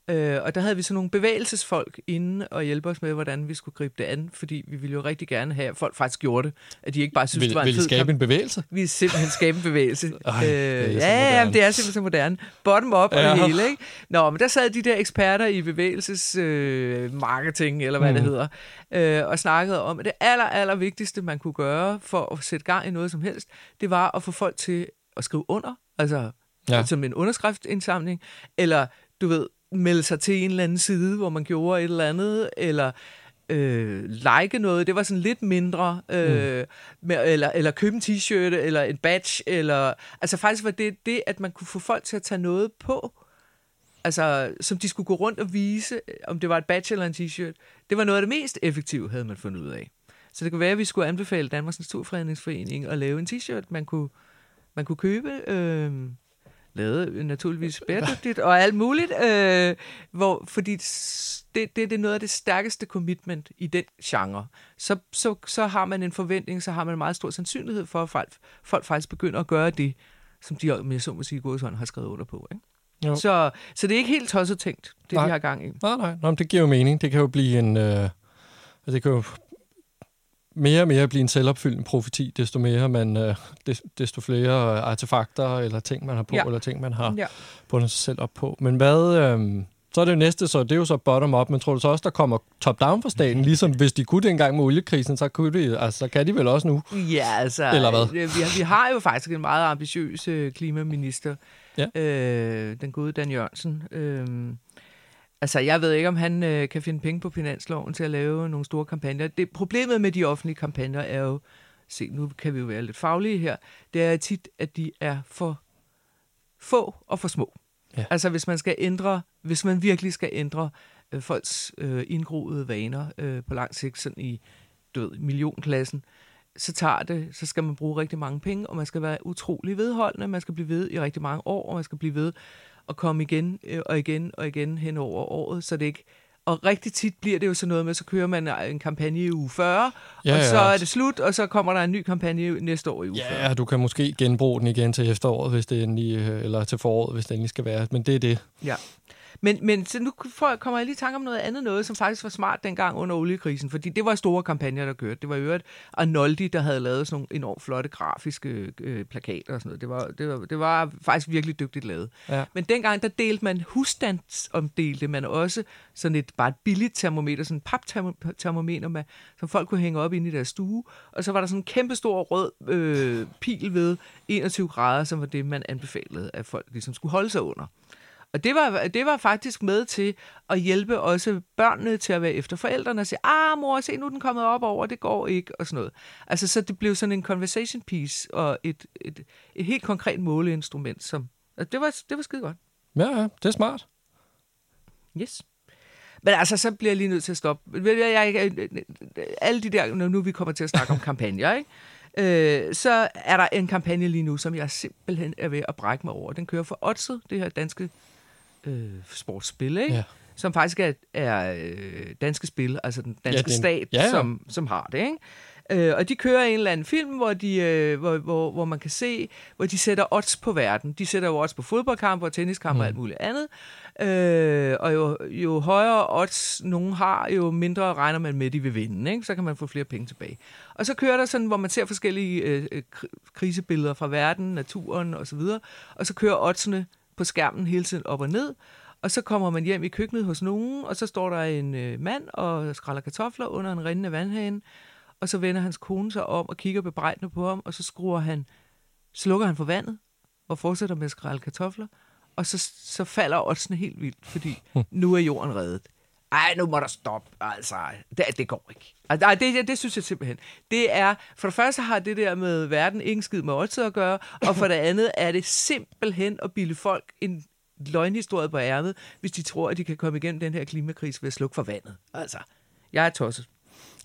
Ja. Øh, og der havde vi så nogle bevægelsesfolk inde og hjælpe os med, hvordan vi skulle gribe det an, fordi vi ville jo rigtig gerne have, at folk faktisk gjorde det, at de ikke bare synes, vil, det var en fed... Vil skabe kamp. En bevægelse? Vi simpelthen skabe en bevægelse. Ej, øh, ja, jamen, det er simpelthen så moderne. Bottom up ja. Og det hele, ikke? Nå, men der sad de der eksperter i bevægelsesmarketing, øh, eller hvad mm. det hedder, øh, og snakkede om, at det aller, aller vigtigste, man kunne gøre for at sætte gang i noget som helst, det var at få folk til at skrive under, altså... Ja. Som en underskriftindsamling, eller du ved, melde sig til en eller anden side, hvor man gjorde et eller andet, eller øh, like noget, det var sådan lidt mindre, øh, mm. med, eller, eller købe en t-shirt, eller en badge, eller, altså faktisk var det det, at man kunne få folk til at tage noget på, altså som de skulle gå rundt og vise, om det var et badge eller en t-shirt, det var noget af det mest effektive, havde man fundet ud af. Så det kunne være, at vi skulle anbefale Danmarks Naturfredningsforening at lave en t-shirt, man kunne, man kunne købe, øh, lavet naturligvis bæredygtigt og alt muligt, øh, hvor, fordi det, det, det er noget af det stærkeste commitment i den genre. Så, så, så har man en forventning, så har man en meget stor sandsynlighed for, at folk, folk faktisk begynder at gøre det, som de, jeg så må sige, har skrevet under på. Ikke? Så, så det er ikke helt tosset tænkt, det nej. De har gang i. Nej, nej. Nå, men det giver jo mening. Det kan jo blive en... Øh, det kan jo mere og mere blive en selvopfyldende profeti, desto mere man, desto flere artefakter eller ting, man har på, ja. Eller ting, man har ja. Bundet sig selv op på. Men hvad, øh, så er det jo næste, så det er jo så bottom-up, men tror du så også, der kommer top-down fra staten, ligesom hvis de kunne det engang med oliekrisen, så, kunne de, altså, så kan de vel også nu? Ja, altså, eller hvad? Vi har jo faktisk en meget ambitiøs klimaminister, ja. øh, den gode Dan Jørgensen. Øh, Altså, jeg ved ikke, om han øh, kan finde penge på finansloven til at lave nogle store kampagner. Det, problemet med de offentlige kampagner er jo, se, nu kan vi jo være lidt faglige her, det er tit, at de er for få og for små. Ja. Altså, hvis man skal ændre, hvis man virkelig skal ændre øh, folks øh, indgroede vaner øh, på lang sigt, sådan i du ved, millionklassen, så tager det, så skal man bruge rigtig mange penge, og man skal være utrolig vedholdende, man skal blive ved i rigtig mange år, og man skal blive ved og komme igen og igen og igen hen over året, så det ikke... Og rigtig tit bliver det jo sådan noget med, så kører man en kampagne i uge fyrre, ja, og så ja. Er det slut, og så kommer der en ny kampagne næste år i uge ja, fyrre. Ja, du kan måske genbruge den igen til efteråret, hvis det endelig, eller til foråret, hvis det endelig skal være, men det er det. Ja, men, men så nu kommer jeg lige i tanke om noget andet noget, som faktisk var smart dengang under oliekrisen, fordi det var store kampagner, der kørte. Det var i øvrigt Arnoldi, der havde lavet sådan nogle enormt flotte grafiske øh, plakater og sådan noget. Det var, det, var, det var faktisk virkelig dygtigt lavet. Ja. Men dengang, der delte man husstandsomdelte, man også sådan et bare et billigt termometer, sådan en paptermometer, med, som folk kunne hænge op inde i deres stue. Og så var der sådan en kæmpestor rød øh, pil ved enogtyve grader, som var det, man anbefalede, at folk ligesom skulle holde sig under. Og det var, det var faktisk med til at hjælpe også børnene til at være efter forældrene og sige, ah mor, se nu den kommet op over, det går ikke, og sådan noget. Altså så det blev sådan en conversation piece og et, et, et helt konkret måleinstrument, som Det var, det var skide godt. Ja, ja, det er smart. Yes. Men altså, så bliver jeg lige nødt til at stoppe. Jeg, jeg, alle de der, nu vi kommer til at snakke om kampagner, ikke? Øh, så er der en kampagne lige nu, som jeg simpelthen er ved at brække mig over. Den kører for Otset, det her danske øh, sportsspil, ikke? Ja. Som faktisk er, er Danske Spil, altså den danske ja, den, stat, ja, ja. Som, som har det, ikke? Øh, og de kører en eller anden film, hvor, de, øh, hvor, hvor, hvor man kan se, hvor de sætter odds på verden. De sætter jo odds på fodboldkampe og tenniskampe mm. og alt muligt andet. Øh, og jo, jo højere odds nogen har, jo mindre regner man med, de vil vinde. Ikke? Så kan man få flere penge tilbage. Og så kører der sådan, hvor man ser forskellige øh, krisebilleder fra verden, naturen osv. Og så kører oddsene på skærmen hele tiden op og ned. Og så kommer man hjem i køkkenet hos nogen, og så står der en øh, mand og skræller kartofler under en rindende vandhane. Og så vender hans kone sig om og kigger bebrejdende på ham, og så skruer han, slukker han for vandet og fortsætter med at skrælle kartofler, og så, så falder oddsene helt vildt, fordi nu er jorden reddet. Ej, nu må der stoppe, altså. Det, det går ikke. Altså, ej, det, det synes jeg simpelthen. Det er, for det første har det der med verden ingen skid med oddset at gøre, og for det andet er det simpelthen at bilde folk en løgnhistorie på ærmet, hvis de tror, at de kan komme igennem den her klimakrise ved at slukke for vandet. Altså, jeg er tosset.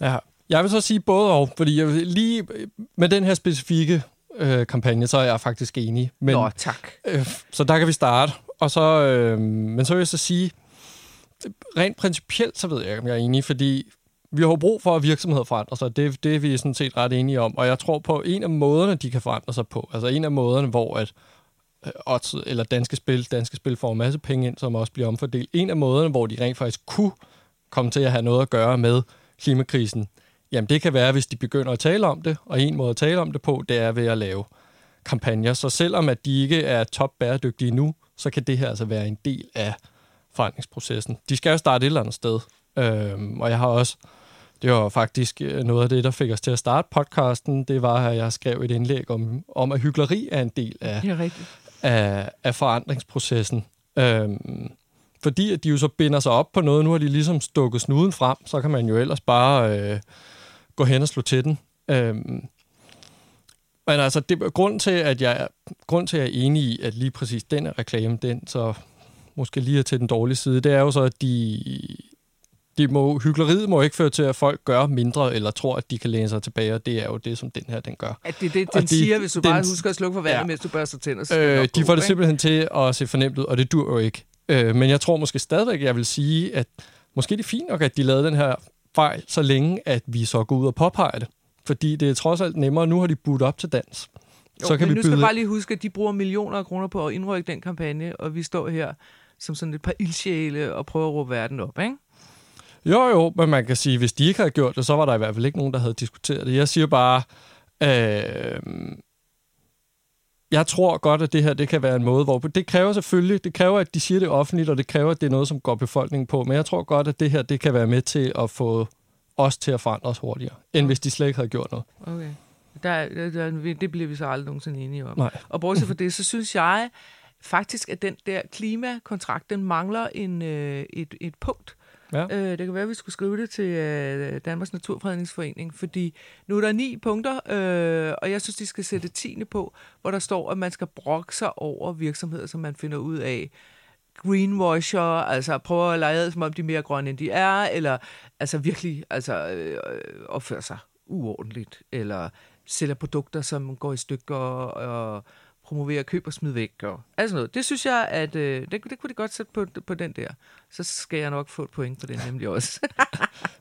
Ja. Jeg vil så sige både og, fordi jeg lige med den her specifikke øh, kampagne, så er jeg faktisk enig. Men, Nå, tak. Øh, så der kan vi starte. Og så, øh, men så vil jeg så sige, rent principielt, så ved jeg ikke, om jeg er enig, fordi vi har brug for, at virksomheder forandrer sig. Det, det er vi sådan set ret enige om. Og jeg tror på en af måderne, de kan forandre sig på. Altså en af måderne, hvor at odds, eller danske spil, danske spil får en masse penge ind, som også bliver omfordelt. En af måderne, hvor de rent faktisk kunne komme til at have noget at gøre med klimakrisen, jamen det kan være, hvis de begynder at tale om det, og en måde at tale om det på, det er ved at lave kampagner. Så selvom at de ikke er top bæredygtige nu, så kan det her altså være en del af forandringsprocessen. De skal jo starte et eller andet sted. Øhm, og jeg har også, det var faktisk noget af det, der fik os til at starte podcasten, det var, at jeg skrev et indlæg om, om at hykleri er en del af, ja, af, af forandringsprocessen. Øhm, fordi at de jo så binder sig op på noget, nu har de ligesom stukket snuden frem, så kan man jo ellers bare... Øh, gå hen og slå til den. Øhm, men altså, det, grunden til, at jeg, grunden til, at jeg er enig i, at lige præcis den her reklame, den så måske lige er til den dårlige side, det er jo så, at de, de må, hykleriet må ikke føre til, at folk gør mindre, eller tror, at de kan læne sig tilbage, og det er jo det, som den her, den gør. At det er det, den de, siger, hvis du den, bare husker at slukke for vandet, ja, mens du børster tænder. Øh, de får det simpelthen til at se fornemt ud, og det dur jo ikke. Øh, men jeg tror måske stadigvæk, jeg vil sige, at måske det er fint nok, at de lavede den her fejl, så længe at vi så går ud og påpeger det. Fordi det er trods alt nemmere. Nu har de budt op til dans. Jo, så kan men vi nu skal byde... bare lige huske, at de bruger millioner af kroner på at indrykke den kampagne, og vi står her som sådan et par ildsjæle og prøver at råbe verden op, ikke? Jo, jo, men man kan sige, at hvis de ikke havde gjort det, så var der i hvert fald ikke nogen, der havde diskuteret det. Jeg siger bare, øh... jeg tror godt, at det her det kan være en måde, hvor... Det kræver selvfølgelig, det kræver, at de siger det offentligt, og det kræver, at det er noget, som går befolkningen på. Men jeg tror godt, at det her det kan være med til at få os til at forandre os hurtigere, end hvis de slet ikke havde gjort noget. Okay. Der, der, det bliver vi så aldrig nogensinde enige om. Nej. Og bortset fra det, så synes jeg faktisk, at den der klimakontrakt, den mangler en, et, et punkt. Ja. Øh, det kan være, at vi skulle skrive det til øh, Danmarks Naturfredningsforening, fordi nu er der ni punkter, øh, og jeg synes, de skal sætte tiende på, hvor der står, at man skal brokke sig over virksomheder, som man finder ud af. Greenwasher, altså prøver at lege, som om de er mere grønne, end de er, eller altså virkelig altså, øh, opfører sig uordentligt, eller sælger produkter, som går i stykker, og promovere, køb og smid væk. Og altså noget. Det synes jeg, at øh, det, det kunne de godt sætte på, på den der. Så skal jeg nok få et point på den nemlig også.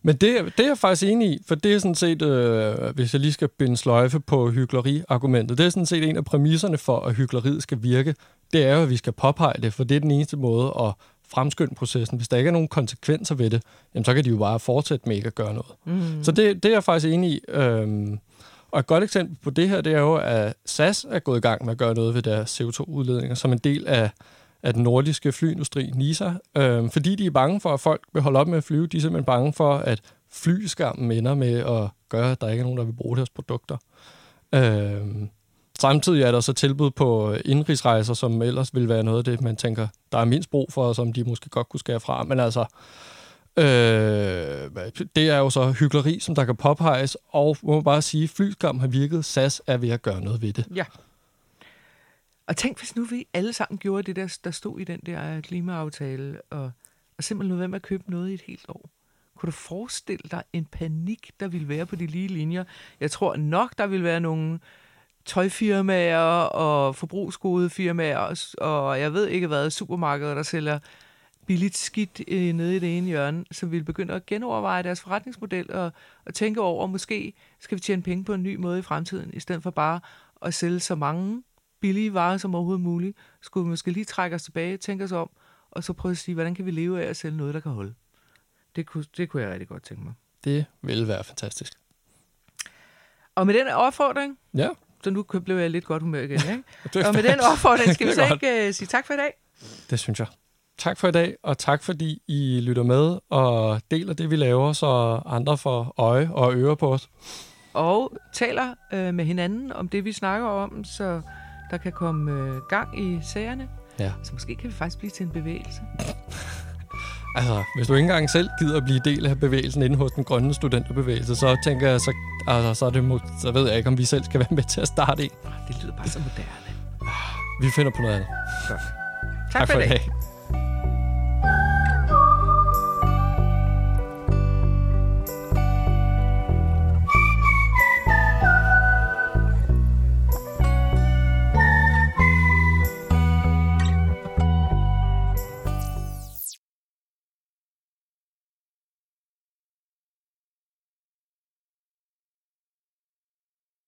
Men det, det er jeg faktisk enig i, for det er sådan set, øh, hvis jeg lige skal binde sløjfe på hykleri-argumentet, det er sådan set en af præmisserne for, at hykleriet skal virke, det er jo, at vi skal påpege det, for det er den eneste måde at fremskynde processen. Hvis der ikke er nogen konsekvenser ved det, jamen, så kan de jo bare fortsætte med ikke at gøre noget. Mm-hmm. Så det, det er jeg faktisk enig i. Øh, Og et godt eksempel på det her, det er jo, at S A S er gået i gang med at gøre noget ved deres C O to-udledninger som en del af, af den nordiske flyindustri, NISA. Øhm, fordi de er bange for, at folk vil holde op med at flyve. De er simpelthen bange for, at flyskammen ender med at gøre, at der ikke er nogen, der vil bruge deres produkter. Øhm, samtidig er der så tilbud på indrigsrejser, som ellers vil være noget af det, man tænker, der er mindst brug for, og som de måske godt kunne skære fra. Men altså... Øh, det er jo så hykleri, som der kan påpeges, og må man bare sige, at flyskam har virket, S A S er ved at gøre noget ved det. Ja. Og tænk, hvis nu vi alle sammen gjorde det, der, der stod i den der klimaaftale, og, og simpelthen noget med at købe noget i et helt år. Kunne du forestille dig en panik, der ville være på de lige linjer? Jeg tror nok, der ville være nogle tøjfirmaer og forbrugsgodefirmaer, og jeg ved ikke hvad, supermarkeder, der sælger billigt skidt øh, nede i det ene hjørne, som ville begynde at genoverveje deres forretningsmodel og, og tænke over, måske skal vi tjene penge på en ny måde i fremtiden, i stedet for bare at sælge så mange billige varer som overhovedet muligt. Skulle vi måske lige trække os tilbage, tænke os om, og så prøve at sige, hvordan kan vi leve af at sælge noget, der kan holde? Det kunne, det kunne jeg rigtig godt tænke mig. Det ville være fantastisk. Og med den opfordring... Ja. Så nu blev jeg lidt godt humør igen, ikke? det og med den opfordring skal vi så ikke uh, sige tak for i dag. Det synes jeg. Tak for i dag, og tak fordi I lytter med og deler det, vi laver, så andre får øje og ører på os. Og taler øh, med hinanden om det, vi snakker om, så der kan komme øh, gang i sagerne. Ja. Så måske kan vi faktisk blive til en bevægelse. Altså, hvis du ikke engang selv gider at blive del af bevægelsen inde hos den grønne studenterbevægelse, så tænker jeg, så, altså, så, er det mod, så ved jeg ikke, om vi selv skal være med til at starte en. Det lyder bare så moderne. Vi finder på noget andet. Godt. Tak, tak for i dag.